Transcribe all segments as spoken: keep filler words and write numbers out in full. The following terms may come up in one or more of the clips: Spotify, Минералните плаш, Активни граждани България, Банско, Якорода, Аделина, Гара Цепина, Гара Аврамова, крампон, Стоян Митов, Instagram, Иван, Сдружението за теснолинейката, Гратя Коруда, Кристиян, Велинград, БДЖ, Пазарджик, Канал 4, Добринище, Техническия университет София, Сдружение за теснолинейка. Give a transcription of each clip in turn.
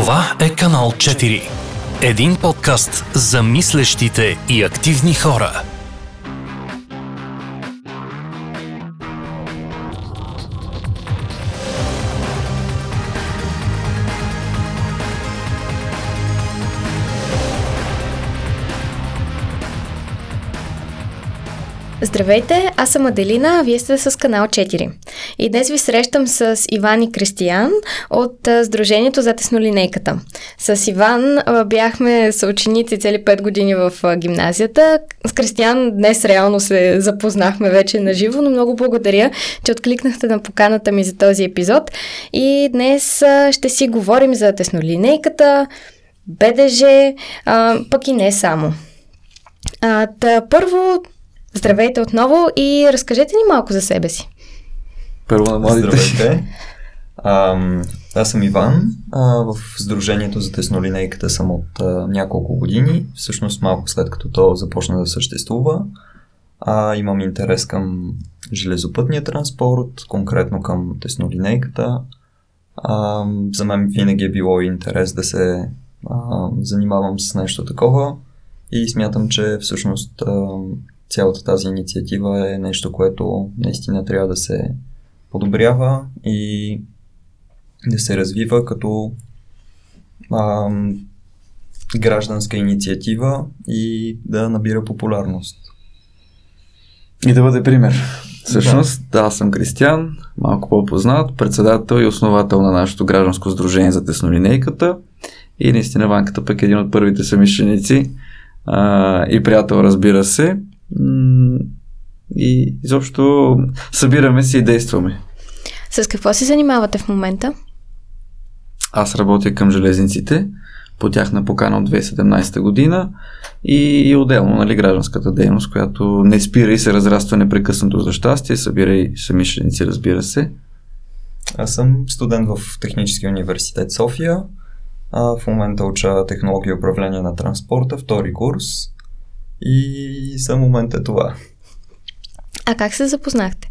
Това е Канал четири. Един подкаст за мислещите и активни хора. Здравейте, аз съм Аделина, а вие сте с Канал четири. И днес ви срещам с Иван и Кристиян от Сдружението за теснолинейката. С Иван бяхме съученици цели пет години в гимназията. С Кристиян днес реално се запознахме вече на живо, но много благодаря, че откликнахте на поканата ми за този епизод. И днес ще си говорим за теснолинейката, БДЖ, пък и не само. А, та, първо... Здравейте отново и разкажете ни малко за себе си. Първо на младите. Здравейте. А, аз съм Иван. А, в Сдружението за теснолинейката съм от а, няколко години. Всъщност малко след като то започна да съществува. А, имам интерес към железопътния транспорт, конкретно към теснолинейката. А, за мен винаги е било интерес да се а, занимавам с нещо такова и смятам, че всъщност... А, Цялата тази инициатива е нещо, което наистина трябва да се подобрява и да се развива като а, гражданска инициатива и да набира популярност. И да бъде пример. Всъщност, да. Аз съм Кристиян, малко по-познат, председател и основател на нашето гражданско сдружение за теснолинейката и наистина Ванката пък е един от първите съмишленици а, и приятел, разбира се. И изобщо събираме се и действаме. С какво се занимавате в момента? Аз работя към железниците по тяхна покана от две хиляди и седемнадесета година и, и отделно, нали, гражданската дейност, която не спира и се разраства непрекъснато за щастие, събира и съмишленици, разбира се. Аз съм студент в Техническия университет София. а В момента уча технология и управление на транспорта, втори курс. И за момента е това. А как се запознахте?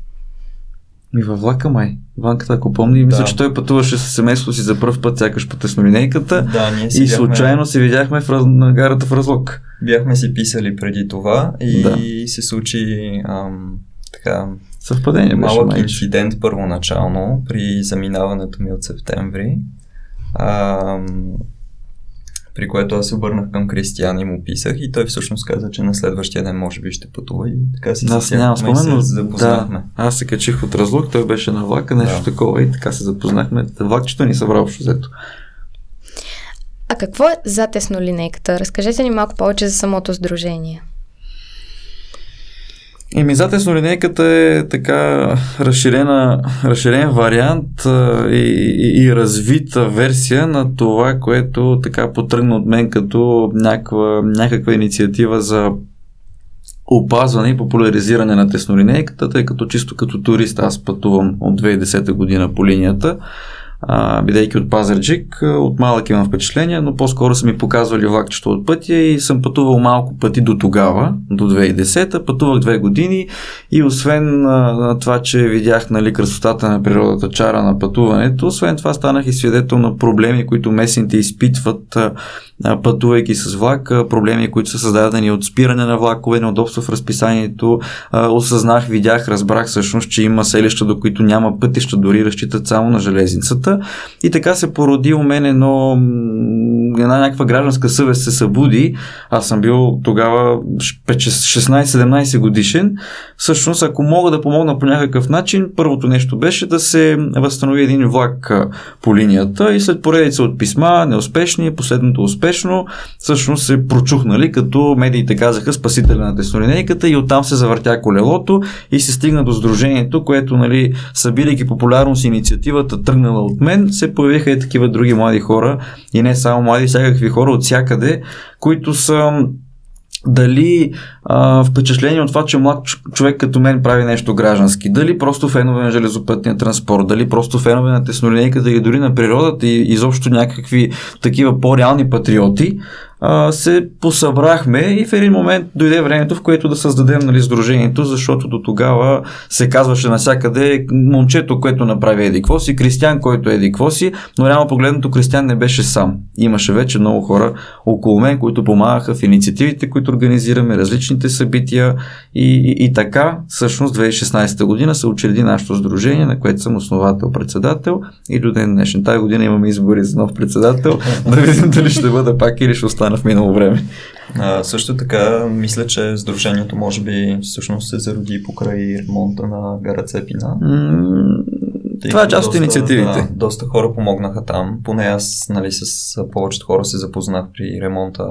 Ми във влака май. Ванката, ако помни, да. Мисля, че той пътуваше с семейството си за пръв път, сякаш по теснолинейката. Да, ние си и бяхме... случайно се видяхме в раз... на гарата в Разлог. Бяхме си писали преди това и да. се случи ам, така... Съвпадение беше, малък майче. Инцидент първоначално при заминаването ми от септември. Ам... при което аз се обърнах към Кристиян и му писах и той всъщност каза, че на следващия ден може би ще пътува и така си аз, няма спомен, но... се запознахме. Да, аз се качих от Разлог, той беше на влака, нещо да. такова и така се запознахме. Влакчето ни събра общо взето. А какво е за теснолинейката? Разкажете ни малко повече за самото сдружение. Еми, за теснолинейката е така разширена, разширен вариант а, и, и развита версия на това, което така потръгна от мен като някаква, някаква инициатива за опазване и популяризиране на теснолинейката, тъй като чисто като турист аз пътувам от две хиляди и десета година по линията, а, бидейки от Пазарджик, от малък имам впечатление, но по-скоро са ми показвали влакчето от пътя и съм пътувал малко пъти до тогава, до две хиляди и десета, пътувах две години и освен а, това, че видях, нали, красотата на природата, чара на пътуването, освен това станах и свидетел на проблеми, които местните изпитват а, пътувайки с влак, а, проблеми, които са създадени от спиране на влакове, неудобство в разписанието, а, осъзнах, видях, разбрах всъщност, че има селища, до които няма пътища, дори разчитат само на железницата. И така се породи у мен едно, една някаква гражданска съвест се събуди. Аз съм бил тогава шестнадесет-седемнадесет годишен. Всъщност, ако мога да помогна по някакъв начин, първото нещо беше да се възстанови един влак по линията и след поредица от писма, неуспешни, последното успешно, всъщност се прочухнали, като медиите казаха спасителя на теснолинейката и оттам се завъртя колелото и се стигна до сдружението, което, нали, събирайки популярност инициативата, тръгнала от мен, се появиха и такива други млади хора и не само млади, всякакви хора от всякъде, които са дали а, впечатление от това, че млад човек като мен прави нещо граждански, дали просто фенове на железопътния транспорт, дали просто фенове на теснолинейката или дори на природата и изобщо някакви такива по-реални патриоти, а, се посъбрахме и в един момент дойде времето, в което да създадем, нали, сдружението, защото до тогава се казваше насякъде момчето, което направи едикво си, Кристиян, който е едикво си, но реално погледнато Кристиян не беше сам. Имаше вече много хора около мен, които помагаха в инициативите, които организираме, различните събития и, и, и така, всъщност две хиляди и шестнадесета година се учреди нашето сдружение, на което съм основател, председател и до ден днешен. Тая година имаме избори за нов председател, да видим дали ще бъда пак или ще остана в минало време. А, също така, мисля, че сдружението може би всъщност се зароди покрай ремонта на Гара Цепина. Mm. Тъй, това е част от инициативите. Да, доста хора помогнаха там. Поне аз, нали, с повечето хора се запознах при ремонта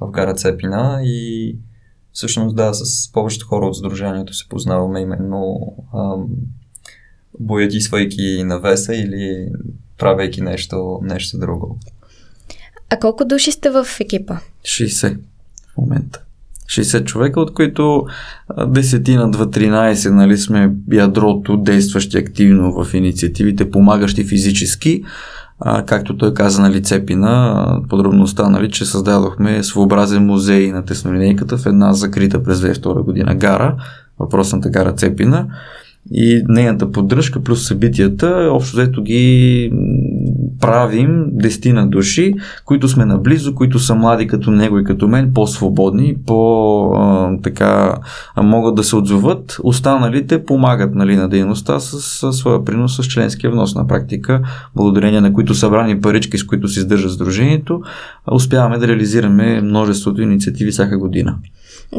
в Гара Цепина и всъщност да, с повечето хора от сдружението се познаваме именно ам, боядисвайки навеса или правейки нещо, нещо друго. А колко души сте в екипа? шейсет в момента. шейсет човека, от които десет на дванадесет, нали, сме ядрото, действащи активно в инициативите, помагащи физически. А, както той каза, нали, Цепина, подробността, нали, че създадохме своеобразен музей на теснолинейката в една закрита през две хиляди и втора година гара, въпросната гара Цепина. И нейната поддръжка плюс събитията, общо взето ги правим десетина души, които сме наблизо, които са млади като него и като мен, по-свободни, по, а, така, могат да се отзоват. Останалите помагат, нали, на дейността с, с своя принос, с членския внос на практика, благодарение на които събрани парички, с които се издържа сдружението, успяваме да реализираме множеството инициативи всяка година.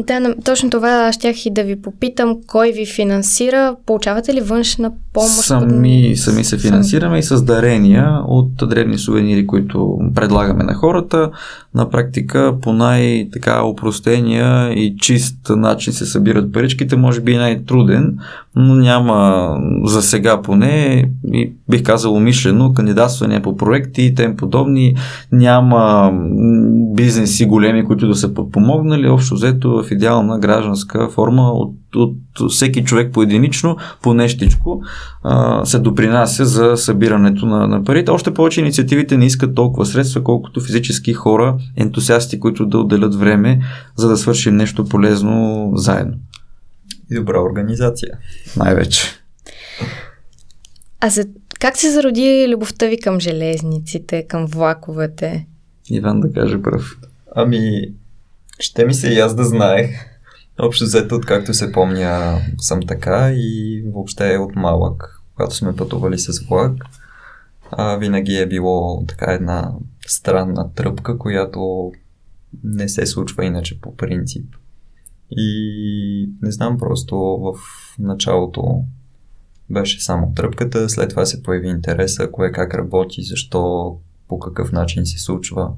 Да, точно това щях и да ви попитам, кой ви финансира, получавате ли външна помощ? Сами, сами се финансираме и с дарения от древни сувенири, които предлагаме на хората. На практика по най-така опростения и чист начин се събират паричките, може би и най-труден, но няма за сега поне, и бих казал умишлено, кандидатстване по проекти и тем подобни, няма бизнеси големи, които да са подпомогнали, общо взето в идеална гражданска форма от, от всеки човек поединично, по нещичко се допринася за събирането на, на парите. Още повече инициативите не искат толкова средства, колкото физически хора, ентусиасти, които да отделят време, за да свършим нещо полезно заедно. И добра организация. Най-вече. А за... как се зароди любовта ви към железниците, към влаковете? Иван да каже пръв. Ами, ще ми се и аз да знаех. Общо взето, откакто се помня, съм така и въобще от малък. Когато сме пътували с влак, а, винаги е било така една странна тръпка, която не се случва иначе по принцип. И не знам, просто в началото беше само тръпката, след това се появи интереса, кое как работи, защо, по какъв начин се случва.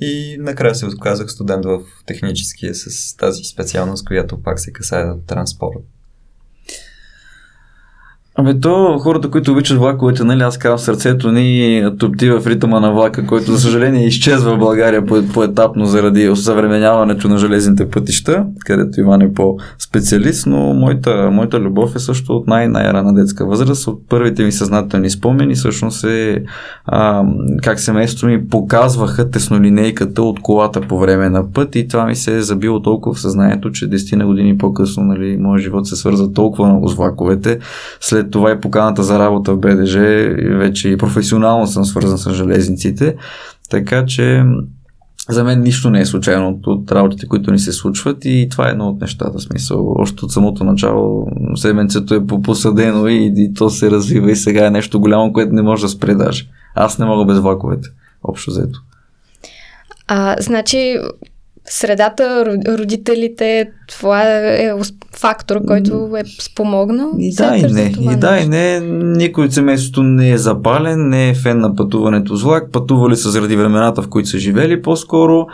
И накрая се отказах студент в техническия с тази специалност, която пак се касае за транспорт. Абе то, хората, които обичат влаковете, нали, аз казвам, сърцето ни топти в ритъма на влака, който, за съжаление, изчезва в България поетапно заради осъвременяването на железните пътища, където Иван е по-специалист, но моята, моята любов е също от най-най-рана детска възраст. От първите ми съзнателни спомени всъщност е а, как семейството ми показваха теснолинейката от колата по време на път и това ми се е забило толкова в съзнанието, че десетина години по-късно, нали, моят живот се свърза толкова много с влаковете. След това е поканата за работа в БДЖ, вече и професионално съм свързан с железниците, така че за мен нищо не е случайно от работите, които ни се случват и това е едно от нещата, смисъл. Още от самото начало семенцето е посадено и, и то се развива и сега е нещо голямо, което не може да спре даже. Аз не мога без влаковете, общо взето. А, значи... средата, родителите, това е фактор, който е спомогнал. И да, и не. И да, и не. Никой от семейството не е запален, не е фен на пътуването с влак. Пътували са заради времената, в които са живели по-скоро.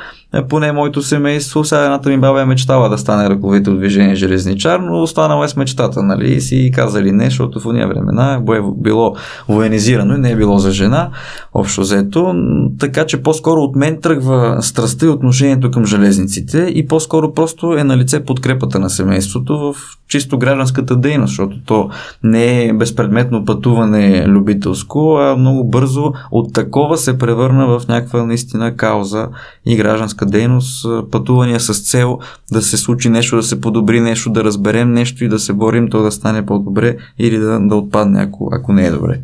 Поне моето семейство. Сега едната ми баба е мечтала да стане ръководител движение железничар, но останала е с мечтата, нали? И си казали не, защото в уния времена е било военизирано и не е било за жена, общо взето. Така че по-скоро от мен тръгва страстта и отношението към железничарството. железниците и по-скоро просто е на лице подкрепата на семейството в чисто гражданската дейност, защото то не е безпредметно пътуване любителско, а много бързо от такова се превърна в някаква наистина кауза и гражданска дейност, пътувания с цел да се случи нещо, да се подобри нещо, да разберем нещо и да се борим то да стане по-добре или да, да отпадне, ако, ако не е добре.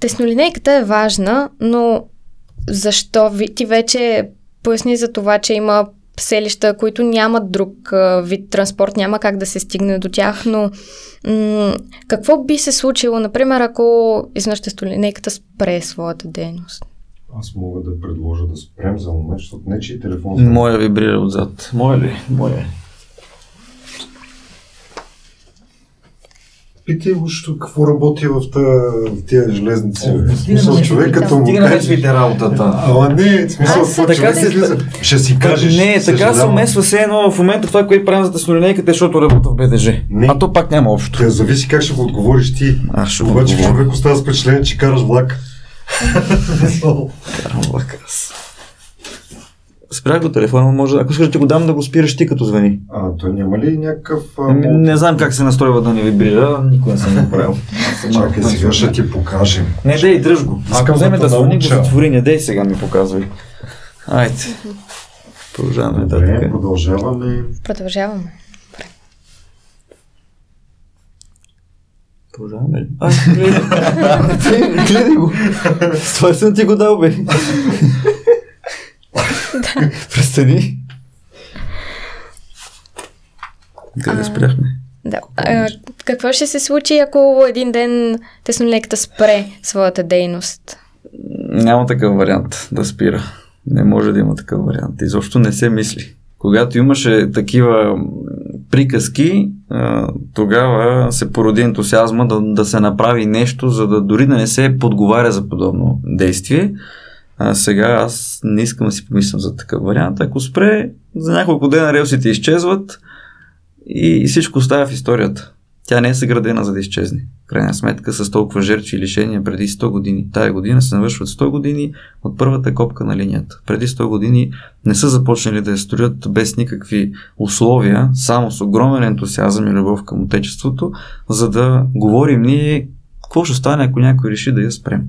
Теснолинейката е важна, но защо? Ти вече поясни за това, че има селища, които нямат друг вид транспорт, няма как да се стигне до тях, но м- какво би се случило, например, ако изведнъж теснолинейката спре своята дейност? Аз мога да предложа да спрем за момент, защото не че телефон... Моя вибрира отзад. Моя ли? Моя. Питай го, какво работи в тези железници. Смисъл, човеката му пречвите работата. Ама не, смисъл, човек се слиза. Ще си кажеш. Не, така се умесва се едно в момента в това, което правим за теснолинейката, защото работа в БДЖ. А то пак няма общо. Те зависи как ще го отговориш ти. А, ще обаче човек остава с впечатление, че караш влак. Карам влак аз. Спрях го телефона, може. Ако искаш да ти го дам да го спираш ти като звъни. А, то няма ли някакъв... Не, не знам как се настройва да не вибрира, никога не съм го правил. Чакай сега, ще ти покажем. Не, дей, дръж го. Ако вземе да звъни, го затвори, не дей сега ми показвай. Айде. Продължаваме. Добре, да, продължаваме. Продължаваме. Продължаваме ли? Ай, гледай. Гледай го. Това съм ти го дал, бе. Да. Престани. Къде спряхме? Да. А, какво ще се случи, ако един ден теснолинейката спре своята дейност? Няма такъв вариант да спира. Не може да има такъв вариант. Изобщо не се мисли. Когато имаше такива приказки, тогава се породи ентусиазма да, да се направи нещо, за да дори да не се подговаря за подобно действие. А сега аз не искам да си помислям за такъв вариант. Ако спре, за няколко дена релсите изчезват и всичко остава в историята. Тя не е съградена за да изчезне. Крайна сметка с толкова жертви и лишения преди сто години. Тая година се навършват сто години от първата копка на линията. Преди сто години не са започнали да я строят без никакви условия, само с огромен ентусиазъм и любов към отечеството, за да говорим ние какво ще стане, ако някой реши да я спрем.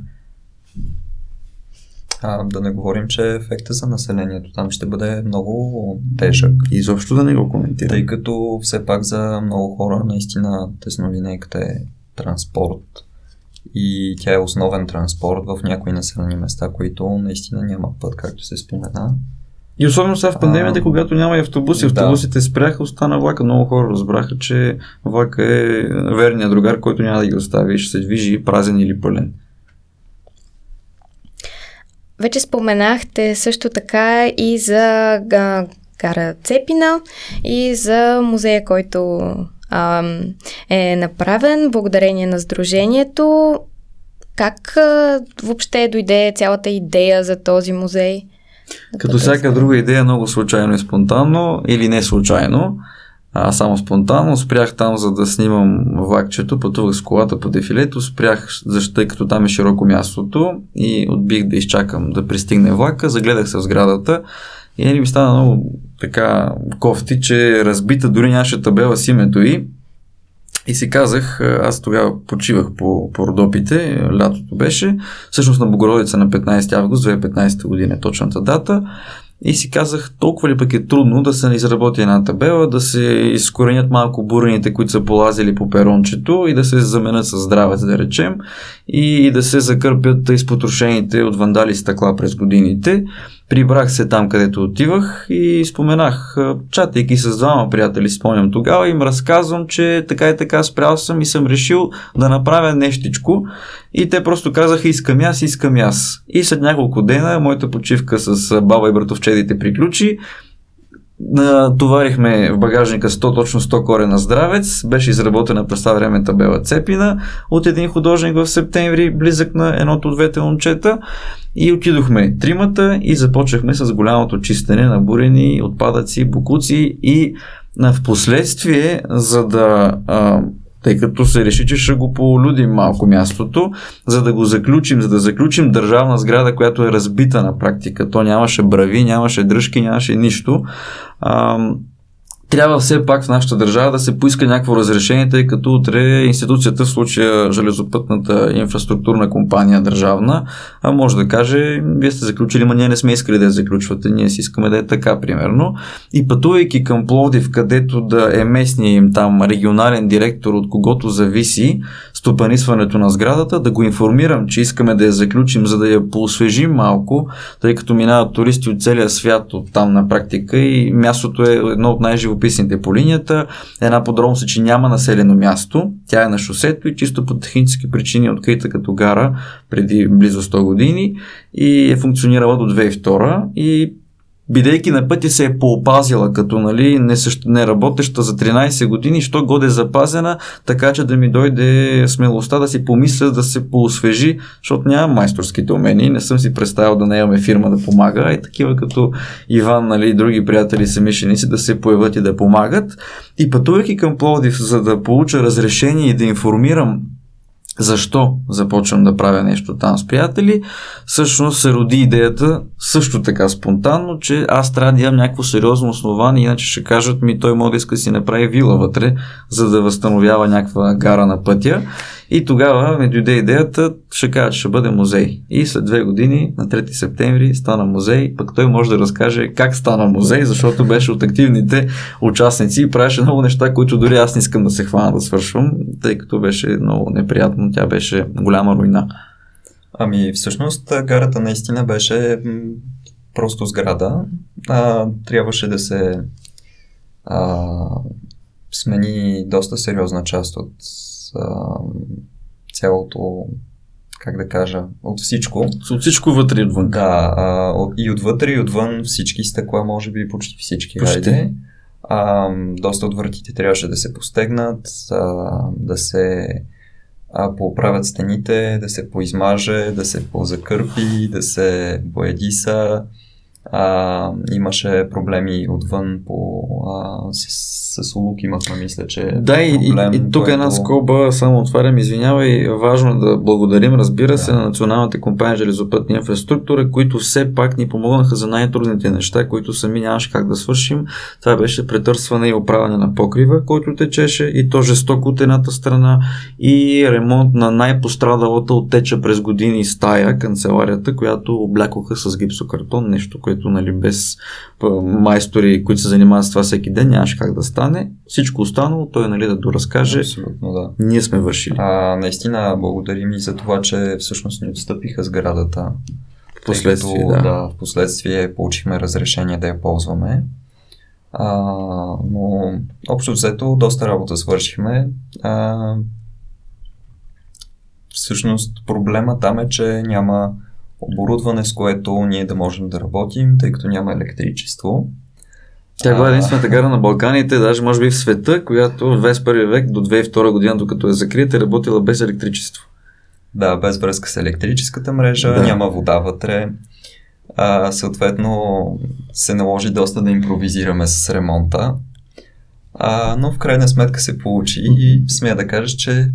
А, да не говорим, че ефекта за населението там ще бъде много тежък. Изобщо да не го коментирам. Тъй като все пак за много хора наистина теснолинейката е транспорт. И тя е основен транспорт в някои населени места, които наистина няма път, както се спомена. И особено сега в пандемията, а, когато няма и автобуси, автобусите да. спряха, остана влака. Много хора разбраха, че влака е верният другар, който няма да ги остави, ще се движи празен или пълен. Вече споменахте също така и за Гара Цепина и за музея, който а, е направен благодарение на Сдружението. Как а, въобще дойде цялата идея за този музей? Като всяка друга идея, много случайно и спонтанно или не случайно. А само спонтанно спрях там, за да снимам влакчето, пътувах с колата по дефилето, спрях, защото тъй като там е широко мястото и отбих да изчакам да пристигне влака, загледах се в сградата и ми стана много така кофти, че разбита дори нямаше табела с името и и си казах, аз тогава почивах по, по Родопите, лятото беше, всъщност на Богородица на петнайсети август две хиляди и петнайсета година е точната дата. И си казах, толкова ли пък е трудно да се изработи една табела, да се изкоренят малко бурените, които са полазили по перончето и да се заменят с здравец, да речем, и да се закърпят изпотрошените от вандали стъкла през годините. Прибрах се там, където отивах и споменах, чатайки с двама приятели, спомням тогава, им разказвам, че така и така спрял съм и съм решил да направя нещичко и те просто казаха, искам аз, искам аз. И след няколко дена моята почивка с баба и братовчедите приключи. Товарихме в багажника сто, точно сто корена здравец, беше изработена през това време табела Цепина от един художник в септември, близък на едното от двете момчета, и отидохме тримата и започнахме с голямото чистене на бурени, отпадъци, бокуци и в последствие, за да а, тъй като се реши, че ще го полюдим малко мястото, за да го заключим, за да заключим държавна сграда, която е разбита на практика. То нямаше брави, нямаше дръжки, нямаше нищо. Ам... Трябва все пак в нашата държава да се поиска някакво разрешение, тъй като утре институцията, в случая железопътната инфраструктурна компания държавна, може да каже, вие сте заключили, ма ние не сме искали да я заключвате, ние си искаме да е така, примерно. И пътувайки към Пловдив, където да е местния им там регионален директор, от когото зависи стопанисването на сградата, да го информирам, че искаме да я заключим, за да я поосвежим малко, тъй като минават туристи от целия свят от там на практика и мястото е едно от най-живописните по линията. Една подробност е, че няма населено място. Тя е на шосето и чисто по технически причини е открита като гара преди близо сто години и е функционирала до две хиляди и втора и бидейки на пътя се е поопазила като нали, не, също, не работеща за тринайсет години, що годе запазена, така че да ми дойде смелостта да си помисля, да се поосвежи, защото нямам майсторските умения, не съм си представил да не имаме фирма да помага, а и такива като Иван, нали, и други приятели съмишленици да се появят и да помагат. И пътувайки към Пловдив, за да получа разрешение и да информирам защо започвам да правя нещо там с приятели, всъщност се роди идеята също така спонтанно, че аз трябва да имам някакво сериозно основание, иначе ще кажат ми, той може да иска да си направи вила вътре, за да възстановява някаква гара на пътя. И тогава ми дойде идеята, ще кажа, че ще бъде музей. И след две години, на трети септември, стана музей, пък той може да разкаже как стана музей, защото беше от активните участници и правеше много неща, които дори аз не искам да се хвана да свършвам, тъй като беше много неприятно, тя беше голяма руйна. Ами всъщност гарата наистина беше просто сграда, а, трябваше да се а, смени доста сериозна част от цялото, как да кажа, от всичко. От всичко вътре и отвън. Да, а, и отвътре и отвън всички стъкла, може би почти всички. Почти. А, доста от вратите трябваше да се постегнат, а, да се а, поправят стените, да се поизмаже, да се позакърпи, да се боядиса. А, имаше проблеми отвън по а, с, с лук имахме, мисля, че да, е проблем. И, и тук което... една скоба, само отварям, извинявай, важно да благодарим, разбира да. се, на Националната компания железопътна инфраструктура, които все пак ни помогнаха за най-трудните неща, които сами нямаше как да свършим. Това беше претърсване и оправяне на покрива, който течеше и то жестоко от едната страна и ремонт на най-пострадалата оттеча през години стая, канцеларията, която облякоха с гипсокартон, нещо, което Нали, без майстори, които се занимават с това всеки ден, нямаше как да стане. Всичко останало, той нали, да доразкаже. Абсолютно, да. Ние сме вършили. А, наистина, благодарим и за това, че всъщност ни отстъпиха сградата. Впоследствие, да. да. Впоследствие получихме разрешение да я ползваме. А, но общо взето, доста работа свършихме. А, всъщност, проблема там е, че няма оборудване, с което ние да можем да работим, тъй като няма електричество. Тя бе единствената гара на Балканите, даже може би в света, която в двайсет и първи век до две хиляди и втора година, докато е закрита, е работила без електричество. Да, без връзка с електрическата мрежа, да. Няма вода вътре. А, съответно се наложи доста да импровизираме с ремонта. А, но в крайна сметка се получи и смея да кажа, че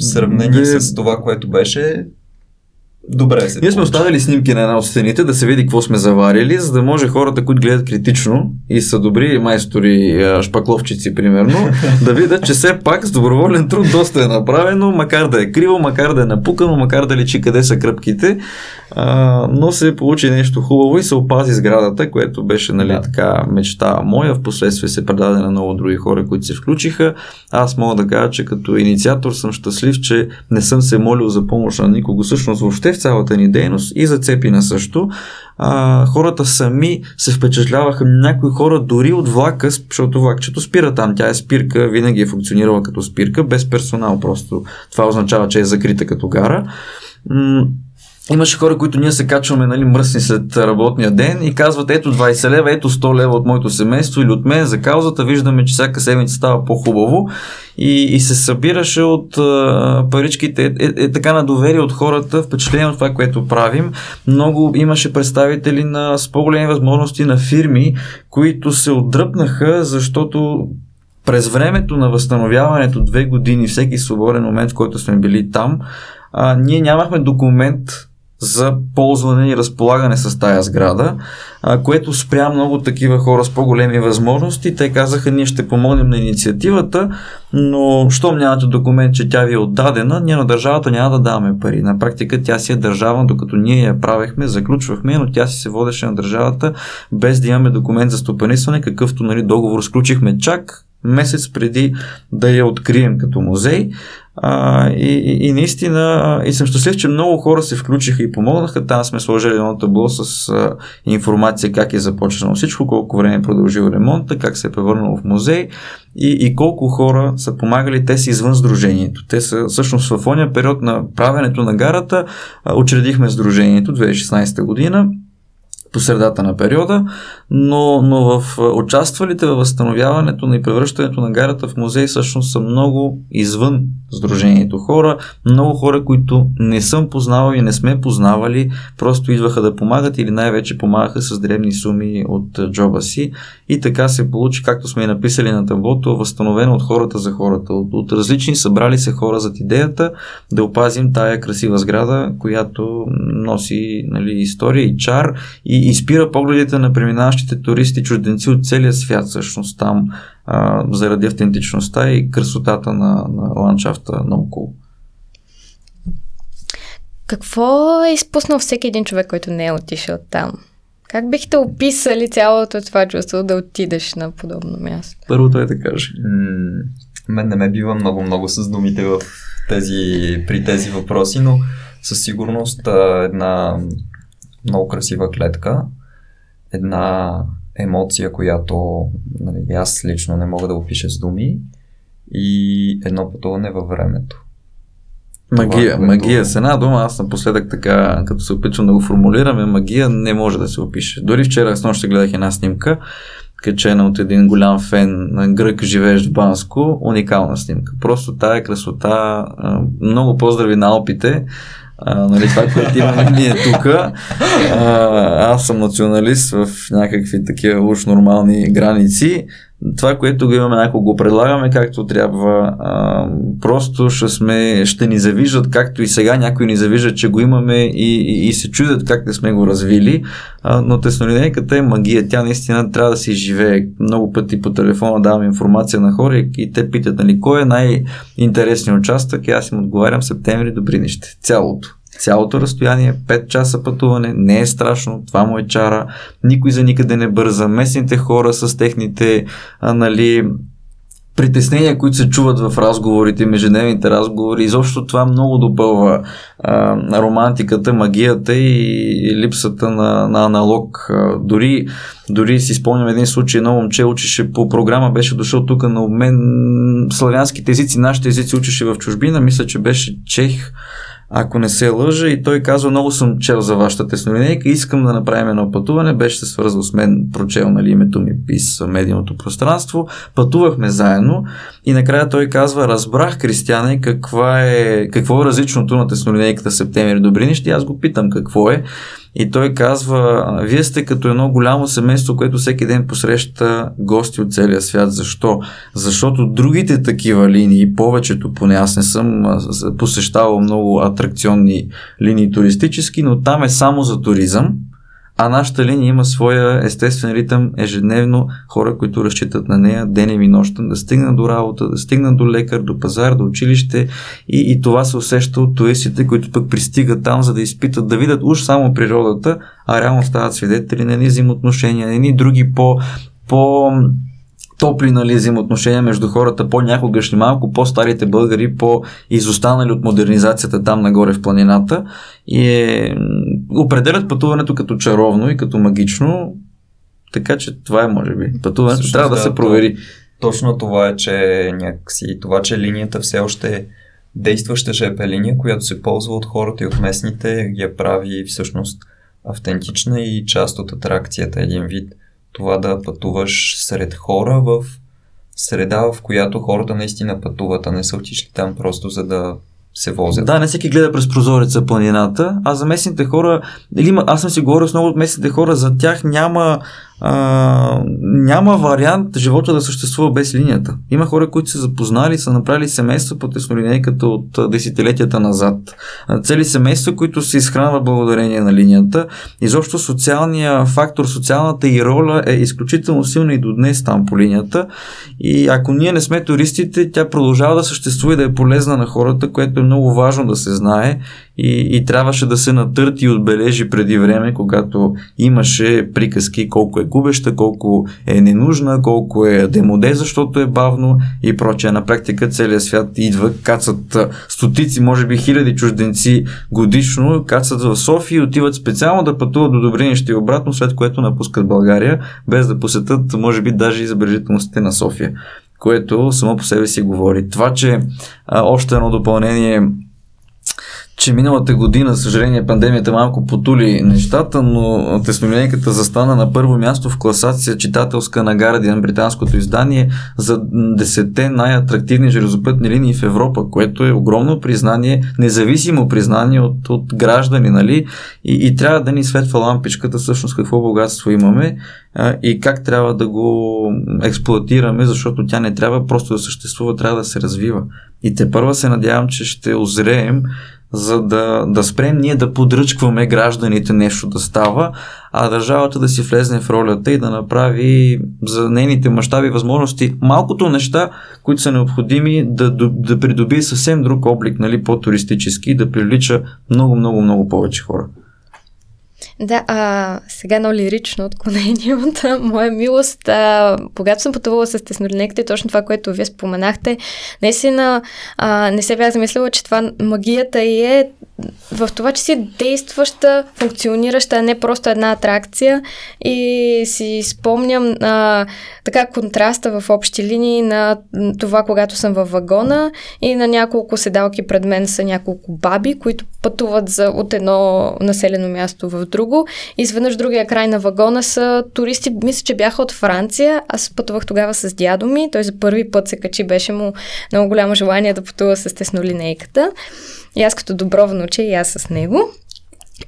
в сравнение Де... с това, което беше, добре се. Ние получи. Сме оставили снимки на една от стените, да се види какво сме заварили, за да може хората, които гледат критично и са добри майстори, шпакловчици, примерно, да видят, че все пак с доброволен труд доста е направено, макар да е криво, макар да е напукано, макар да личи къде са кръпките, а, но се получи нещо хубаво и се опази сградата, което беше нали, да. така мечта моя, впоследствие се предаде на много други хора, които се включиха. Аз мога да кажа, че като инициатор съм щастлив, че не съм се молил за помощ на никого, всъщност въобще в цялата ни дейност и за Цепина също. А, хората сами се впечатляваха, някои хора дори от влака, защото влакчето спира там, тя е спирка, винаги е функционирала като спирка, без персонал просто. Това означава, че е закрита като гара. М- Имаше хора, които ние се качваме, нали, мръсни след работния ден и казват, ето двайсет лева, ето сто лева от моето семейство или от мен за каузата, виждаме, че всяка седмица става по-хубаво и, и се събираше от а, паричките, е, е, е така на доверие от хората, впечатление от това, което правим. Много имаше представители на с по-големи възможности на фирми, които се отдръпнаха, защото През времето на възстановяването, две години, всеки свободен момент, в който сме били там, а, ние нямахме документ за ползване и разполагане с тая сграда, а, което спря много такива хора с по-големи възможности. Те казаха, ние ще помогнем на инициативата, но щом нямате документ, че тя ви е отдадена, ние на държавата няма да даваме пари. На практика тя си е държавна, докато ние я правехме, заключвахме, но тя си се водеше на държавата, без да имаме документ за стопанисване, какъвто, нали, договор сключихме чак месец преди да я открием като музей. А, и, и наистина и съм щастлив, че много хора се включиха и помогнаха. Там сме сложили едно табло с а, информация как е започнало всичко, колко време е продължил ремонта, как се е превърнало в музей и, и колко хора са помагали. Те са извън сдружението. Те са всъщност в ония период на правенето на гарата а, учредихме сдружението две хиляди и шестнадесета година, по средата на периода, но, но в участвалите във възстановяването на и превръщането на гарата в музей всъщност са много извън сдружението хора, много хора, които не съм познавал и не сме познавали, просто идваха да помагат или най-вече помагаха с дребни суми от джоба си и така се получи, както сме и написали на таблото, възстановено от хората за хората, от, от различни събрали се хора зад идеята да опазим тая красива сграда, която носи, нали, история и чар и и спира погледите на преминаващите туристи, чужденци от целия свят, всъщност там, а, заради автентичността и красотата на, на ландшафта наоколо. Какво е изпуснал всеки един човек, който не е отишъл там? Как бихте описали цялото това чувство да отидеш на подобно място? Първото е да кажа. М- мен не ме бива много-много с думите в тези, при тези въпроси, но със сигурност а, една... много красива клетка, една емоция, която, нали, аз лично не мога да опиша с думи и едно пътуване във времето. Магия, това, магия. С една дума, аз напоследък така, като се опитвам да го формулираме, магия не може да се опише. Дори вчера с нощта гледах една снимка, качена от един голям фен на грък, живеещ в Банско, уникална снимка. Просто тая красота, много поздрави на Алпите. А, нали, това, което имаме ние тук. Аз съм националист в някакви такива уж нормални граници. Това, което го имаме, ако го предлагаме както трябва, а, просто ще, сме, ще ни завиждат, както и сега някои ни завиждат, че го имаме и, и, и се чудят как не сме го развили, а, но теснолинейката е магия, тя наистина трябва да се изживее. Много пъти по телефона давам информация на хора и те питат, нали, кой е най-интересният участък и аз им отговарям септември Добринище, цялото. Цялото разстояние, пет часа пътуване, не е страшно, това му е чара, никой за никъде не бърза, местните хора с техните, а, нали, притеснения, които се чуват в разговорите, междудневните разговори, изобщо това много допълва а, романтиката, магията и, и липсата на, на аналог. А, дори, дори си спомням един случай, едно момче учеше по програма, беше дошъл тук на обмен, славянските езици, нашите езици учеше в чужбина, мисля, че беше чех, ако не се лъжа, и той казва, много съм чел за вашата теснолинейка, искам да направим едно пътуване, беше се свързал с мен, прочел, нали, името ми из медийното пространство, пътувахме заедно и накрая той казва, разбрах, Кристияне, каква е, какво е различното на теснолинейката септември Добринище, аз го питам какво е. И той казва, вие сте като едно голямо семейство, което всеки ден посреща гости от целия свят. Защо? Защото другите такива линии, повечето поне, аз не съм посещавал много атракционни линии туристически, но там е само за туризъм, а нашата линия има своя естествен ритъм ежедневно, хора, които разчитат на нея денем и нощем, да стигнат до работа, да стигнат до лекар, до пазар, до училище и, и това се усеща от туристите, които пък пристигат там, за да изпитат, да видят уж само природата, а реално стават свидетели на едни взаимоотношения, на едни други по... по... топли, нали, взаимоотношения между хората, по-някогашни, малко по-старите българи, по-изостанали от модернизацията там нагоре в планината и е... определят пътуването като чаровно и като магично, така че това е, може би, пътуването също трябва да, да се провери. Точно това е, че някакси, това, че линията все още е действаща жепе линия, която се ползва от хората и от местните, я прави всъщност автентична и част от атракцията, един вид. Това да пътуваш сред хора в среда, в която хората наистина пътуват, а не са отишли там просто за да се возят. Да, не всеки гледа през прозореца планината, а за местните хора, или аз съм си говорил с много от местните хора, за тях няма а, няма вариант живота да съществува без линията. Има хора, които са запознали, са направили семейства по теснолинейката от десетилетията назад. Цели семейства, които се изхранват благодарение на линията. Изобщо социалният фактор, социалната и роля е изключително силна и до днес там по линията. И ако ние не сме туристите, тя продължава да съществува и да е полезна на хората, което е много важно да се знае. И, и трябваше да се натърти и отбележи преди време, когато имаше приказки колко е губеща, колко е ненужна, колко е демоде, защото е бавно и прочее. На практика целият свят идва, кацат стотици, може би хиляди чужденци годишно, кацат в София и отиват специално да пътуват до Добринище и обратно, след което напускат България, без да посетат, може би, даже и забележителностите на София, което само по себе си говори. Това, че а, още едно допълнение, че миналата година, за съжаление, пандемията малко потули нещата, но теснолинейката застана на първо място в класация читателска на Guardian, британското издание, за десетте най-атрактивни железопътни линии в Европа, което е огромно признание, независимо признание от, от граждани, нали? И, и трябва да ни светва лампичката всъщност какво богатство имаме а, и как трябва да го експлоатираме, защото тя не трябва просто да съществува, трябва да се развива. И тепърва се надявам, че ще озреем, за да, да спрем ние да подръчкваме гражданите нещо да става, а държавата да си влезне в ролята и да направи за нейните мащаби възможности малкото неща, които са необходими да, да придобие съвсем друг облик, нали, по-туристически, и да привлича много, много, много повече хора. Да, а, сега едно лирично отклонение от моя милост. А, когато съм пътувала с теснолинейката, точно това, което вие споменахте, наистина а, не се бях замислила, че това магията е в това, че си действаща, функционираща, а не просто една атракция. И си спомням а, така контраста в общи линии на това, когато съм във вагона и на няколко седалки пред мен са няколко баби, които пътуват за, от едно населено място в друго. Изведнъж другия край на вагона са туристи, мисля, че бяха от Франция. Аз пътувах тогава с дядо ми. Той за първи път се качи, беше му много голямо желание да пътува с теснолинейката. И аз като добро внуче, и аз с него.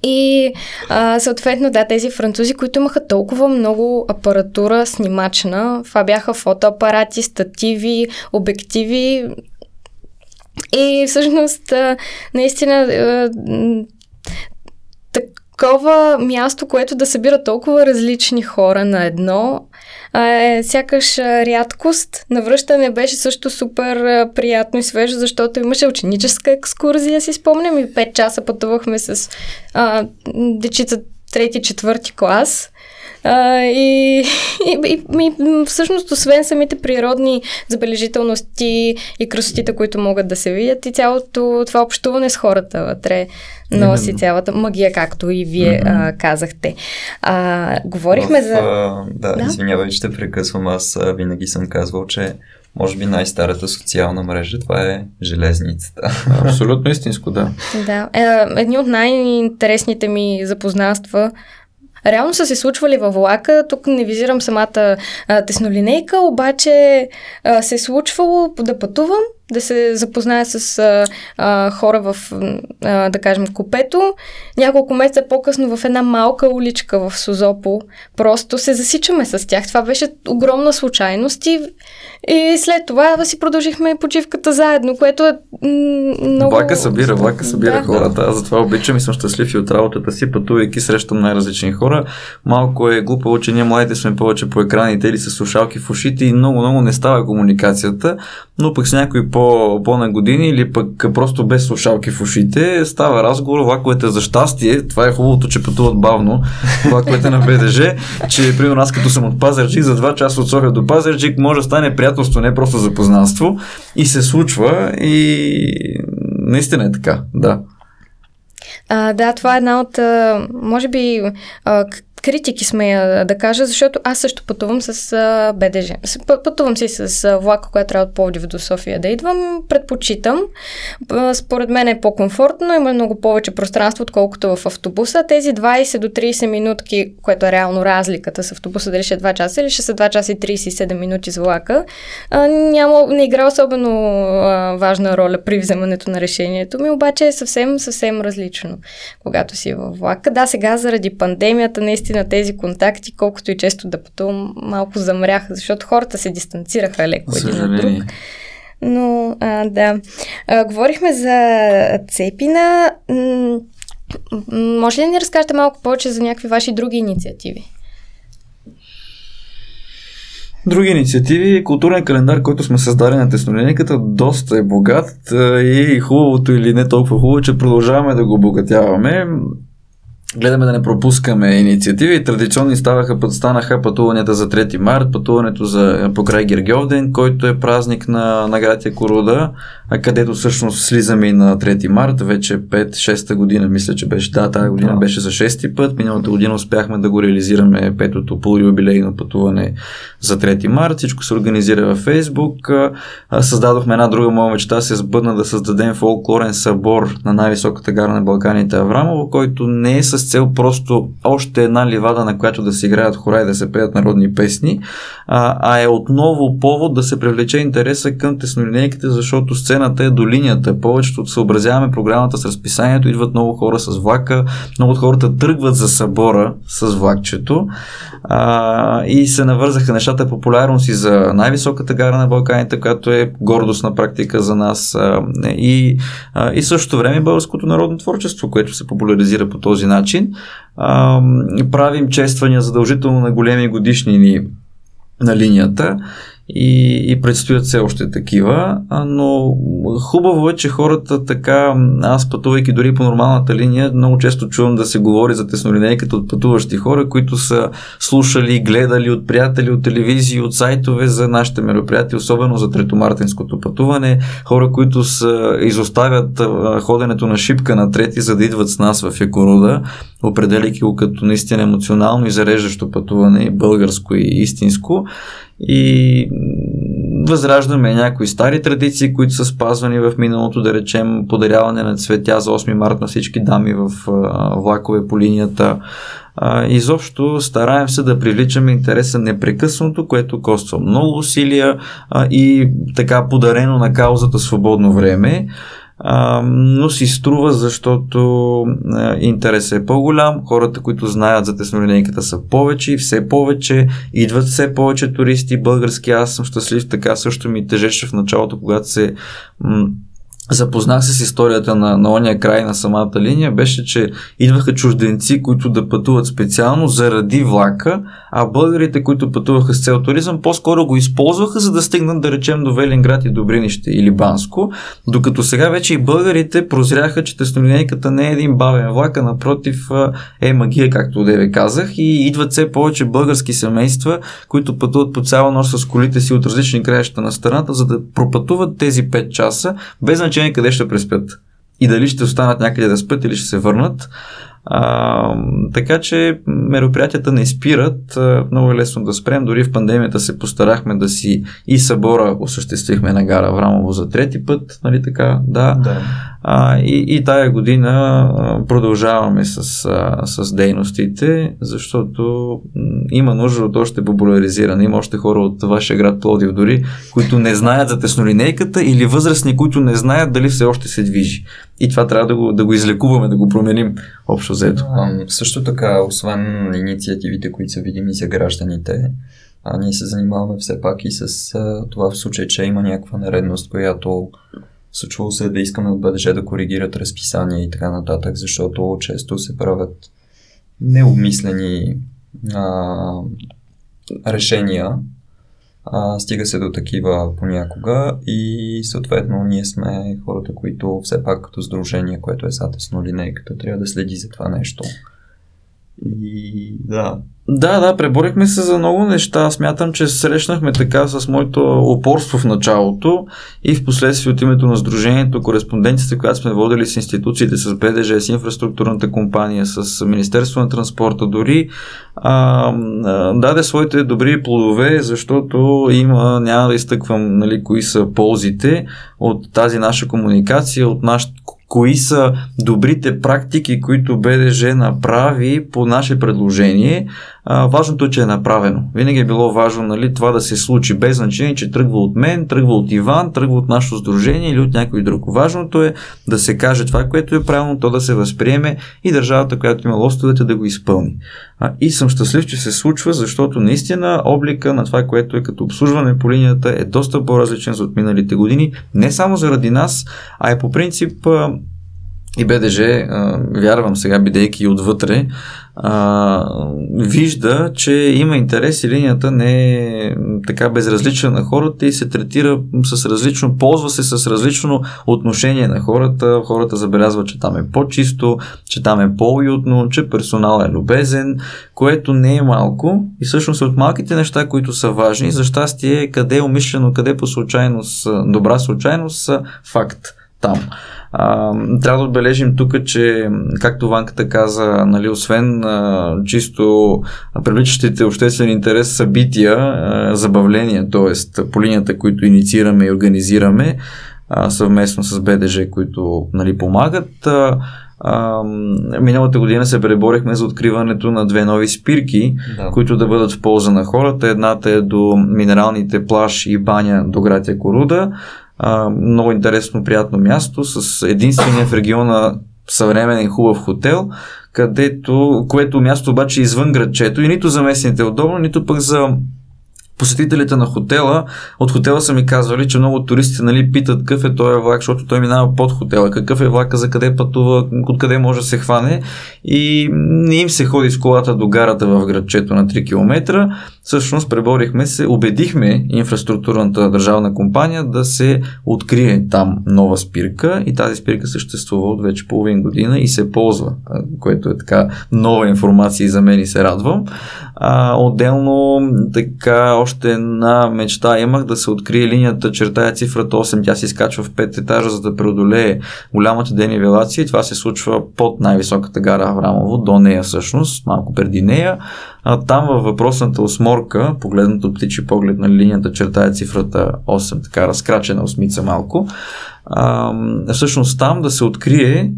И а, съответно, да, тези французи, които имаха толкова много апаратура снимачна, това бяха фотоапарати, стативи, обективи. И всъщност, а, наистина, а, такова място, което да събира толкова различни хора на едно, е сякаш рядкост. Навръщане беше също супер приятно и свежо, защото имаше ученическа екскурзия, си спомням, и пет часа пътувахме с а, дечица трети-четвърти клас. А, и, и, и, и всъщност, освен самите природни забележителности и красотите, които могат да се видят, и цялото това общуване с хората вътре носи Именно. Цялата магия, както и вие mm-hmm. а, казахте. А, говорихме в, за... А, да, да? Извинявай, ще прекъсвам. Аз винаги съм казвал, че може би най-старата социална мрежа, това е железницата. Абсолютно истинско, да. Да. Е, едни от най-интересните ми запознанства реално са се случвали във влака. Тук не визирам самата а, теснолинейка, обаче а, се е случвало да пътувам, да се запозная с а, а, хора в, а, да кажем, купето. Няколко месеца по-късно в една малка уличка в Созопол просто се засичаме с тях. Това беше огромна случайност и, и след това да си продължихме почивката заедно, което е много... Влака събира, влака събира да, хората. Аз затова обичам и съм щастлив и от работата си, пътувайки срещам най-различни хора. Малко е глупаво, че ние младите сме повече по екраните или с слушалки в ушите и много-много не става комуникацията, но пък с някои по, по на години или пък просто без слушалки в ушите става разговор. Влаковете за щастие, това е хубавото, че пътуват бавно, влаковете на БДЖ, че примерно аз като съм от Пазарджик, за два часа от София до Пазарджик може да стане приятелство, не просто запознанство, и се случва, и наистина е така, да. А, да, това е една от, може би, критики сме да кажа, защото аз също пътувам с а, БДЖ. Пътувам си с а, влака, която трябва от Пловдив до София да идвам. Предпочитам. А, според мен е по-комфортно, има много повече пространство, отколкото в автобуса. Тези двайсет до трийсет минутки, което е реално разликата с автобуса, дали ще е два часа или ще са два часа и трийсет и седем минути с влака, а, няма, не игра особено а, важна роля при вземането на решението ми, обаче е съвсем, съвсем различно, когато си във влака. Да, сега заради пандемията наистина наистина тези контакти, колкото и често да пътувам, малко замрях, защото хората се дистанцираха леко един от друг. Но, а, да. А, говорихме за Цепина. М- може ли да ни разкажете малко повече за някакви ваши други инициативи? Други инициативи. Културен календар, който сме създали на теснолинейката, доста е богат и хубавото или не толкова хубаво, че продължаваме да го обогатяваме. Гледаме да не пропускаме инициативи. Традиционни ставаха, станаха пътуванията за трети март, пътуването за покрай Гергьовден, който е празник на, на Гратя Коруда, където всъщност слизаме и на трети март, вече пет шеста година, мисля, че беше, да, тази година беше за шести път. Миналата година успяхме да го реализираме петото полуюбилейно пътуване за трети март. Всичко се организира във Фейсбук. Създадохме една друга моя мечта, се сбъдна да създадем фолклорен събор на най-високата гара на Балканите Аврамова, който не е с цел просто още една ливада, на която да се играят хора и да се пеят народни песни, а, а е отново повод да се привлече интереса към теснолинейките, защото сцената е до линията. Повечето съобразяваме програмата с разписанието, идват много хора с влака, много от хората тръгват за събора с влакчето а, и се навързаха нещата, популярност и за най-високата гара на Балканите, която е гордост на практика за нас а, и, а, и същото време българското народно творчество, което се популяризира по този начин. начин. А, правим чествания задължително на големи годишнини на линията и, и предстоят все още такива, но хубаво е, че хората така, аз пътувайки дори по нормалната линия, много често чувам да се говори за теснолинейката от пътуващи хора, които са слушали, гледали от приятели, от телевизии, от сайтове за нашите мероприятия, особено за третомартинското пътуване, хора, които са, изоставят ходенето на шипка на трети, за да идват с нас в Якорода, определяйки го като наистина емоционално и зареждащо пътуване, българско и истинско. И възраждаме някои стари традиции, които са спазвани в миналото, да речем подаряване на цветя за осми март на всички дами в влакове по линията. Изобщо стараем се да привличаме интереса непрекъснато, което коства много усилия и така подарено на каузата свободно време. А, но си струва, защото а, интересът е по-голям, хората, които знаят за теснолинейката са повече и все повече, идват все повече туристи български, аз съм щастлив, така също ми тежеше в началото, когато се м- запознах се с историята на, на ония край на самата линия, беше, че идваха чужденци, които да пътуват специално заради влака, а българите, които пътуваха с цел туризъм, по-скоро го използваха, за да стигнат, да речем, до Велинград и Добринище или Банско, докато сега вече и българите прозряха, че теснолинейката не е един бавен влак, а напротив е магия, както де ви казах, и идват все повече български семейства, които пътуват по цяла нощ с колите си от различни краища на страната, за да пропътуват тези пет часа, без значение къде ще преспят и дали ще останат някъде да спят или ще се върнат. А, така че мероприятията не спират, много е лесно да спрем, дори в пандемията се постарахме да си и събора осъществихме на Гара Аврамово за трети път, нали така, да, да. А, и, и тая година продължаваме с, с дейностите, защото има нужда от още популяризиране, има още хора от вашия град Пловдив дори, които не знаят за теснолинейката или възрастни, които не знаят дали все още се движи и това трябва да го, да го излекуваме, да го променим общо. А, също така, освен инициативите, които са видими за гражданите, а, ние се занимаваме все пак и с а, това в случай, че има някаква нередност, която случва се да искаме от БДЖ да коригират разписания и така нататък, защото често се правят необмислени а, решения, а, стига се до такива понякога и съответно ние сме хората, които все пак като сдружение, което е за теснолинейката, трябва да следи за това нещо. И да. Да, да, преборихме се за много неща. Смятам, че срещнахме така с моето упорство в началото и в последствие от името на сдружението, кореспонденцията, която сме водили с институциите, с БДЖ, с инфраструктурната компания, с Министерство на транспорта, дори а, а, даде своите добри плодове, защото има, няма да изтъквам, нали, кои са ползите от тази наша комуникация, от нашата, кои са добрите практики, които БДЖ направи по наше предложение. А, важното е, че е направено. Винаги е било важно, нали, това да се случи, без значение, че тръгва от мен, тръгва от Иван, тръгва от нашето сдружение или от някой друг. Важното е да се каже това, което е правилно, то да се възприеме и държавата, която има лостовете, да го изпълни. А, и съм щастлив, че се случва, защото наистина облика на това, което е като обслужване по линията, е доста по-различен за отминалите години. Не само заради нас, а е по принцип а, и БДЖ, а, вярвам сега, бидейки отвътре, а, вижда, че има интерес и линията не е така безразлична на хората и се третира с различно, ползва се с различно отношение на хората. Хората забелязват, че там е по-чисто, че там е по-уютно, че персонал е любезен, което не е малко и всъщност от малките неща, които са важни, за щастие, къде е умишлено, къде по случайност, добра случайност, са факт там. А, трябва да отбележим тук, че, както Ванката каза, нали, освен а, чисто привличащите обществен интерес събития, а, забавления, т.е. по линията, които инициираме и организираме а, съвместно с БДЖ, които, нали, помагат, а, а, миналата година се преборихме за откриването на две нови спирки, да, които да бъдат в полза на хората. Едната е до Минералните плаш и баня до Гратя Коруда. Uh, много интересно, приятно място с единствения в региона съвременен хубав хотел, където, което място обаче извън градчето и нито за местните е удобно, нито пък за посетителите на хотела. От хотела са ми казвали, че много туристи, нали, питат какъв е този влак, защото той минава под хотела, какъв е влака, за къде пътува, откъде може да се хване, и не им се ходи с колата до гарата в градчето на три километра. Всъщност преборихме се, убедихме инфраструктурната държавна компания да се открие там нова спирка, и тази спирка съществува от вече половин година и се ползва, което е така нова информация и за мен, и се радвам. А, отделно така още една мечта имах, да се открие линията, чертая цифрата осем, тя се изкачва в пет етажа, за да преодолее голямата денивелация, и това се случва под най-високата гара Аврамово, до нея всъщност, малко преди нея. А, там във въпросната осморка, погледната от птичи поглед на линията, чертая цифрата осем, така разкрачена осмица малко, а, всъщност там да се открие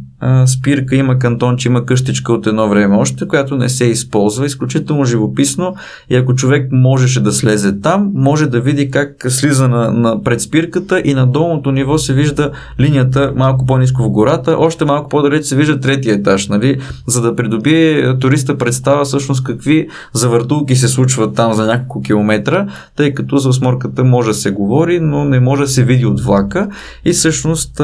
спирка. Има кантонче, има къщичка от едно време още, която не се използва, изключително живописно, и ако човек можеше да слезе там, може да види как слиза на, на пред спирката, и на долното ниво се вижда линията малко по-низко в гората, още малко по-далеч се вижда третия етаж, нали? За да придобие туриста представа всъщност какви завъртулки се случват там за няколко километра, тъй като за осморката може да се говори, но не може да се види от влака, и всъщност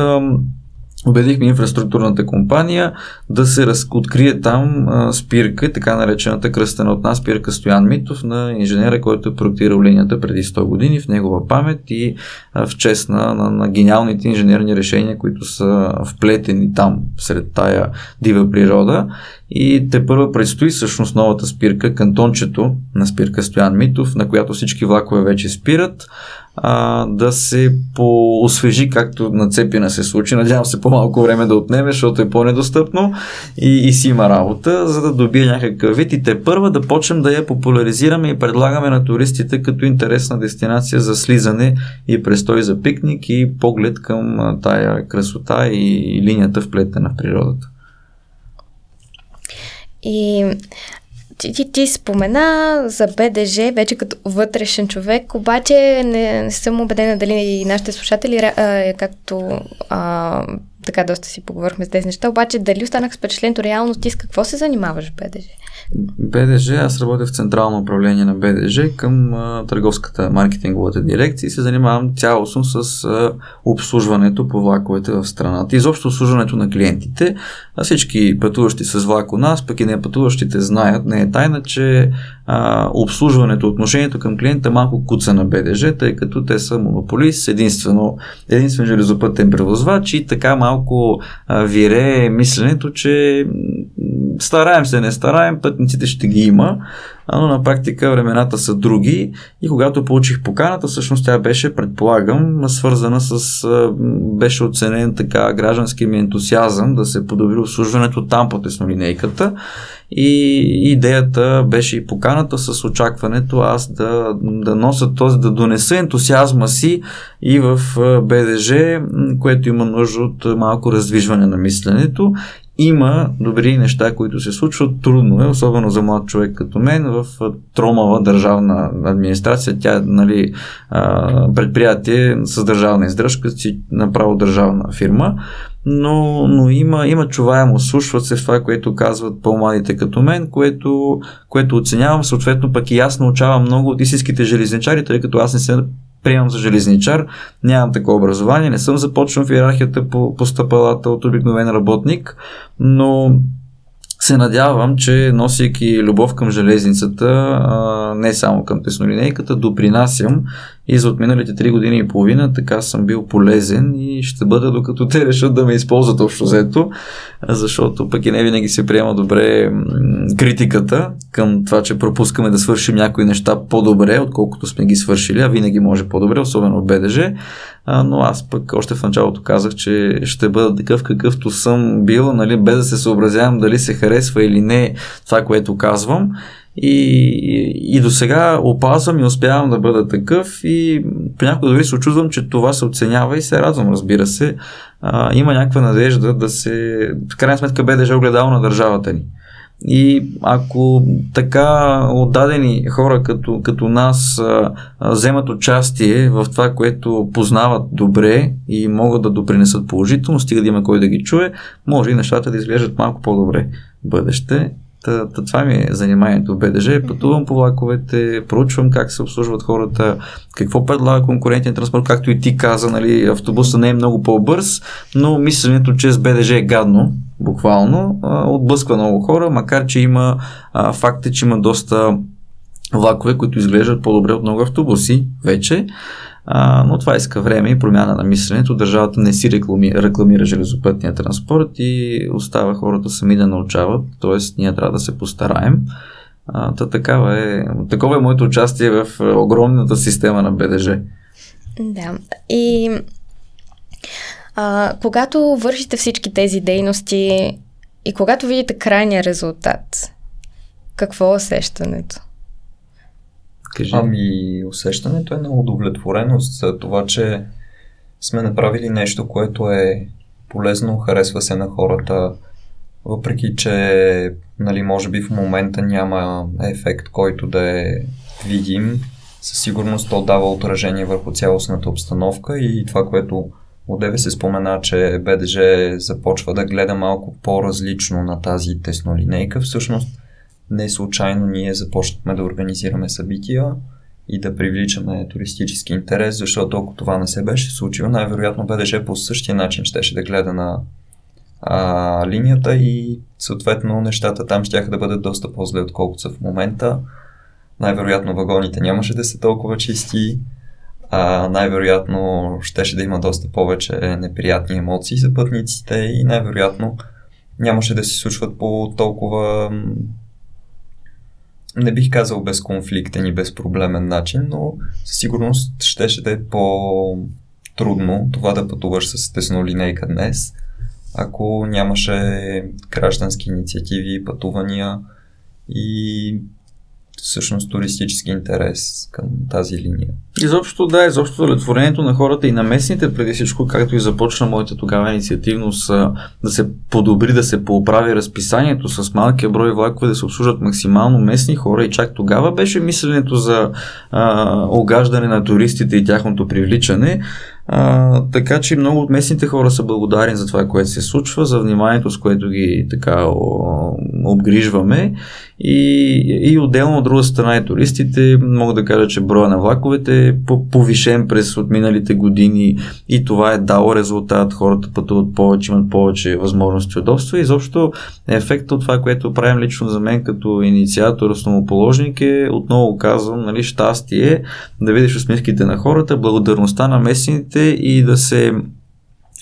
убедихме инфраструктурната компания да се раз... открие там а, спирка, така наречената кръстена от нас спирка Стоян Митов, на инженера, който е проектирал линията преди сто години в негова памет и а, в чест на, на, на гениалните инженерни решения, които са вплетени там сред тая дива природа. И те първа предстои всъщност новата спирка, кантончето на спирка Стоян Митов, на която всички влакове вече спират, а, да се поосвежи, както на Цепина се случи. Надявам се по-малко време да отнеме, защото е по-недостъпно и, и си има работа, за да добие някакъв вид, и те първа да почнем да я популяризираме и предлагаме на туристите като интересна дестинация за слизане и престой за пикник и поглед към тая красота и линията вплетена в природата. И ти, ти, ти спомена за БДЖ вече като вътрешен човек, обаче не, не съм убедена дали и нашите слушатели, а, както а, така доста си поговорихме с тези неща, обаче дали останах с впечатлението реално ти с какво се занимаваш в БДЖ? БДЖ, аз работя в Централно управление на БДЖ към а, търговската маркетинговата дирекция и се занимавам цялостно с а, обслужването по влаковете в страната. Изобщо обслужването на клиентите. А всички пътуващи с влак у нас, пък и не пътуващите знаят, не е тайна, че а, обслужването, отношението към клиента малко куца на БДЖ, тъй като те са монополист, единствено, единствен железопътен превозвач, и така малко а, вире мисленето, че стараем се, не стараем, пътниците ще ги има, но на практика времената са други, и когато получих поканата, всъщност тя беше, предполагам, свързана с, беше оценен така граждански ми ентусиазъм да се подобри обслужването там по теснолинейката, и идеята беше и поканата с очакването аз да, да нося този, да донеса ентусиазма си и в БДЖ, което има нужда от малко раздвижване на мисленето. Има добри неща, които се случват. Трудно е, особено за млад човек като мен, в тромава държавна администрация. Тя, нали, предприятие с държавна издръжка, си направо държавна фирма, но, но има, има чуваемост, слушват се в това, което казват по-младите като мен, което, което оценявам. Съответно пък и аз научавам много от истинските железничари, тъй като аз не се приемам за железничар, нямам такова образование, не съм започнал в иерархията по, по стъпалата от обикновен работник, но се надявам, че носейки любов към железницата, а, не само към теснолинейката, допринасям и за отминалите три години и половина така съм бил полезен и ще бъда, докато те решат да ме използват общо взето, защото пък и не винаги се приема добре м- критиката към това, че пропускаме да свършим някои неща по-добре, отколкото сме ги свършили, а винаги може по-добре, особено в БДЖ, а, но аз пък още в началото казах, че ще бъда такъв какъвто съм бил, нали, без да се съобразявам дали се харесва или не това, което казвам. И, и до сега опазвам и успявам да бъда такъв и понякога дори се очудвам, че това се оценява и се радвам, разбира се. А, има някаква надежда да се... В крайна сметка БДЖ е огледало на държавата ни. И ако така отдадени хора като, като нас а, а, вземат участие в това, което познават добре и могат да допринесат положително, стига да има кой да ги чуе, може и нещата да изглеждат малко по-добре в бъдеще. Това ми е заниманието в БДЖ. Пътувам по влаковете, проучвам как се обслужват хората, какво предлага конкурентен транспорт, както и ти каза, нали, автобуса не е много по-бърз, но мисленето, че с БДЖ е гадно, буквално, отблъсква много хора, макар че има факт, че има доста влакове, които изглеждат по-добре от много автобуси вече. А, но това иска време и промяна на мисленето. Държавата не си рекламира, рекламира железопътния транспорт и остава хората сами да научават, т.е. ние трябва да се постараем. А, та такава е, такова е моето участие в огромната система на БДЖ. Да, и а, когато вършите всички тези дейности и когато видите крайния резултат, какво е усещането? Кажи. Ами усещането е на удовлетвореност за това, че сме направили нещо, което е полезно, харесва се на хората, въпреки че, нали, може би в момента няма ефект, който да е видим. Със сигурност то дава отражение върху цялостната обстановка и това, което отдеве се спомена, че БДЖ започва да гледа малко по-различно на тази теснолинейка, всъщност не случайно ние започнахме да организираме събития и да привличаме туристически интерес, защото ако това не се беше случило, най-вероятно БДЖ по същия начин щеше да гледа на а, линията и съответно нещата там щяха да бъдат доста по-зле, отколкото са в момента. Най-вероятно вагоните нямаше да са толкова чисти, а, най-вероятно щеше да има доста повече неприятни емоции за пътниците и най-вероятно нямаше да се случват по толкова... Не бих казал безконфликтен и безпроблемен начин, но със сигурност щеше да е по-трудно това да пътуваш с теснолинейка днес, ако нямаше граждански инициативи, пътувания и всъщност туристически интерес към тази линия. Изобщо да, изобщо удовлетворението на хората и на местните преди всичко, както и започна моята тогава инициативност да се подобри, да се поправи разписанието с малкия брой влакове, да се обслужат максимално местни хора и чак тогава беше мисленето за а, огаждане на туристите и тяхното привличане. А, така че много от местните хора са благодарни за това, което се случва, за вниманието, с което ги така о, обгрижваме и, и отделно от друга страна и туристите. Мога да кажа, че броя на влаковете е повишен през отминалите години и това е дало резултат. Хората пътуват повече, имат повече възможности и удобства и изобщо ефектът от това, което правим лично за мен като инициатор, основоположник е, отново казвам, нали, щастие да видиш усмивките на хората, благодарността на местните и да се...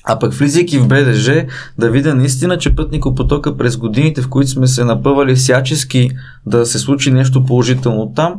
А пък влизайки в БДЖ, да видя наистина, че пътникопотока през годините, в които сме се напъвали всячески да се случи нещо положително там,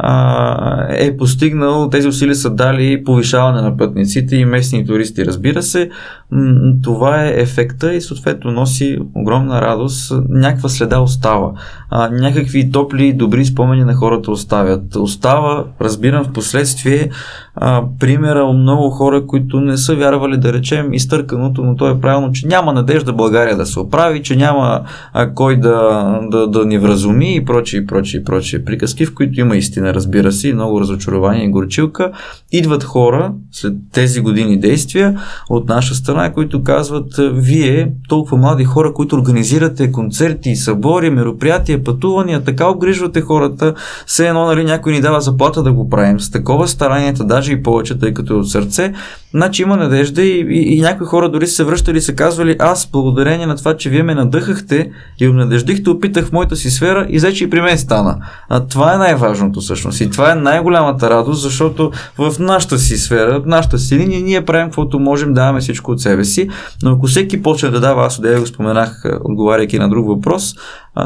а, е постигнал, тези усилия са дали повишаване на пътниците и местни туристи, разбира се. М- това е ефекта и съответно носи огромна радост. Някаква следа остава. А, някакви топли, добри спомени на хората оставят. Остава, разбирам, в последствие а, примера у много хора, които не са вярвали, да речем, изтърканото, но то е правилно, че няма надежда България да се оправи, че няма а, кой да, да, да ни вразуми и прочие, и прочие, и прочие приказки, в които има истина, разбира се, и много разочарование и горчилка. Идват хора след тези години действия от наша страна, които казват: вие, толкова млади хора, които организирате концерти, събори, мероприятия, пътувания, така обгрижвате хората, все едно, нали, някой ни дава заплата да го правим. С такова старанието, даже и повече, тъй като е от сърце, значи има надежда и, и, и някои хора дори се връщали и са казвали: аз, благодарение на това, че вие ме надъхахте и обнадеждихте, опитах в моята си сфера и вече и при мен стана. А това е най-важното всъщност и това е най-голямата радост, защото в нашата си сфера, в нашата си линия, ние правим каквото можем, даваме всичко от себе си, но ако всеки почне да дава, аз отдея го споменах, отговаряйки на друг въпрос,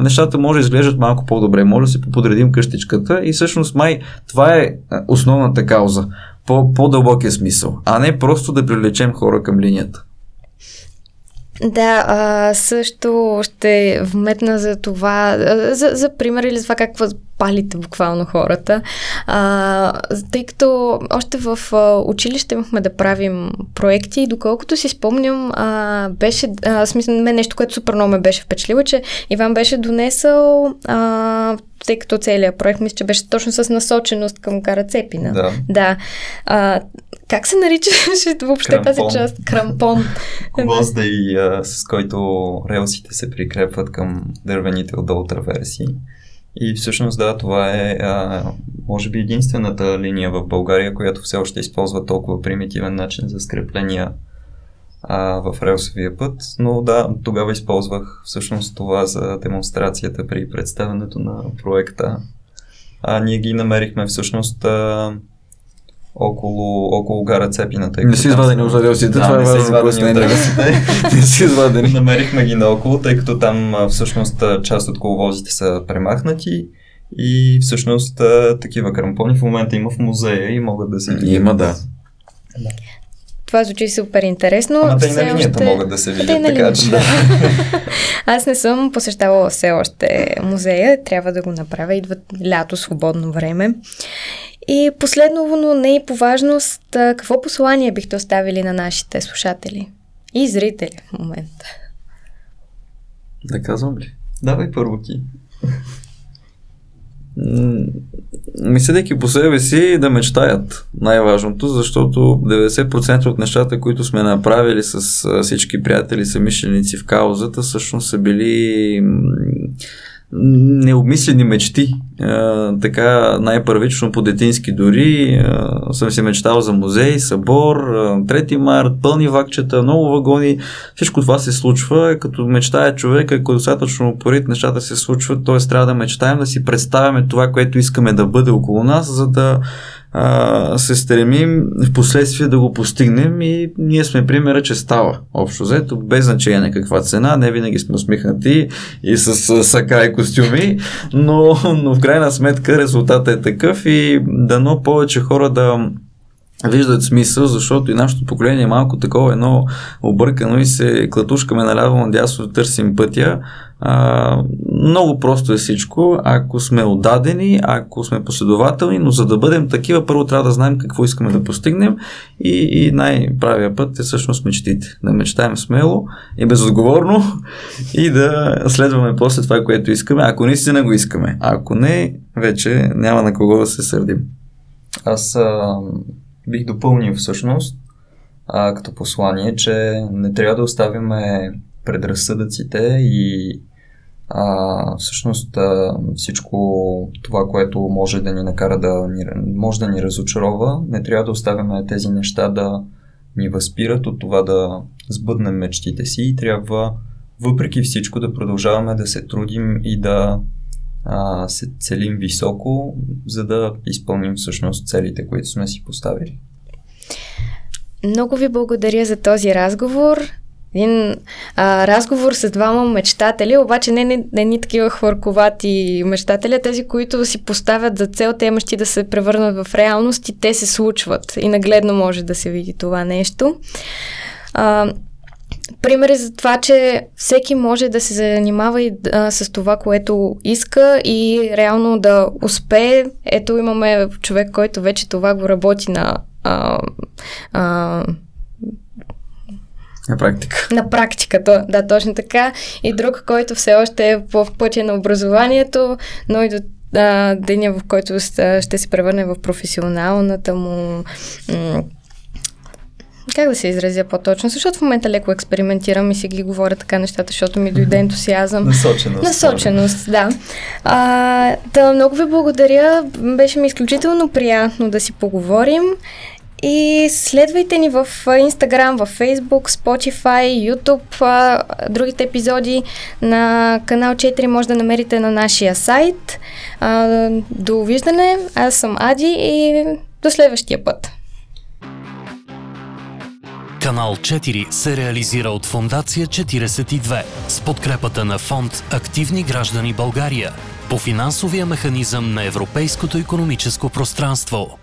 нещата може да изглеждат малко по-добре, може да си поподредим къщичката и всъщност май това е основната кауза, по- по-дълбокия смисъл, а не просто да привлечем хора към линията. Да, а, също ще вметна за това, за, за пример или за това как палите буквално хората, а, тъй като още в училище имахме да правим проекти и доколкото си спомням, а, беше, а, смисъл, мен нещо, което супер много ме беше впечатлило, че Иван беше донесъл, а, тъй като целият проект, мисля, че беше точно с насоченост към Гара Цепина. Да. да. А, как се наричаше въобще тази част? Крампон. Гвозда и а, с който релсите се прикрепват към дървените отдолу траверси. И всъщност да, това е а, може би единствената линия в България, която все още използва толкова примитивен начин за скрепления а, в релсовия път. Но да, тогава използвах всъщност това за демонстрацията при представянето на проекта. А ние ги намерихме всъщност а, Около, около Гара Цепината. Не си извадени от релсите, това е важно обяснение. Не си извадени. Намерихме ги наоколо, тъй като там всъщност част от коловозите са премахнати и всъщност такива крампони в момента има в музея и могат да се видят. Има, да. да. Това звучи супер интересно. А те и на линията още... могат да се видят, така че да. Аз не съм посещавала все още музея, трябва да го направя, идват лято, свободно време. И последно, но не и по важност, какво послание бихте оставили на нашите слушатели и зрители в момента? Да казвам ли? Давай първо ти. Мисляйки по себе си, да мечтаят, най-важното, защото деветдесет процента от нещата, които сме направили с всички приятели, съмишленици в каузата, всъщност са били... необмислени мечти, а, така най-първично по-детински дори, а, съм си мечтал за музей, събор, трети март, пълни вагчета, много вагони, всичко това се случва, като мечтая човек, ако достатъчно упорит, нещата се случват, т.е. трябва да мечтаем, да си представяме това, което искаме да бъде около нас, за да а, се стремим в последствие да го постигнем и ние сме примера, че става общо взето, без значение на каква цена, не винаги сме усмихнати и с сака и костюми, но, но в крайна сметка резултатът е такъв и дано повече хора да виждат смисъл, защото и нашето поколение е малко такова, едно объркано и се клатушкаме наляво надясно да търсим пътя. А, много просто е всичко, ако сме отдадени, ако сме последователни, но за да бъдем такива, първо трябва да знаем какво искаме да постигнем и, и най-правия път е всъщност мечтите. Да мечтаем смело и безотговорно и да следваме после това, което искаме, ако наистина го искаме. А ако не, вече няма на кого да се сърдим. Аз а... бих допълнил всъщност а, като послание, че не трябва да оставяме предразсъдъците и а, всъщност а, всичко това, което може да ни накара да ни, може да ни разочарова, не трябва да оставяме тези неща да ни възпират от това да сбъднем мечтите си и трябва въпреки всичко да продължаваме да се трудим и да А, се целим високо, за да изпълним всъщност целите, които сме си поставили. Много ви благодаря за този разговор. Един а, разговор с двама мечтатели, обаче не, не, не ни такива хвърковати мечтатели, тези, които си поставят за цел те мечти да се превърнат в реалност и те се случват. И нагледно може да се види това нещо. А, пример за това, че всеки може да се занимава и, а, с това, което иска и реално да успее. Ето имаме човек, който вече това го работи на... А, а, На практика. На практика, то, да, точно така. И друг, който все още е в пътя на образованието, но и до а, деня, в който ще се превърне в професионалната му... М- как да се изразя по-точно? Защото в момента леко експериментирам и си ги говоря така нещата, защото ми дойде ентусиазъм. Насоченост. Насоченост, да. А, да, много ви благодаря. Беше ми изключително приятно да си поговорим. И следвайте ни в Instagram, в Facebook, Spotify, YouTube, другите епизоди на Канал четири може да намерите на нашия сайт. До виждане, аз съм Ади и до следващия път. Канал четири се реализира от Фундация четирийсет и две с подкрепата на фонд Активни граждани България по финансовия механизъм на Европейското икономическо пространство.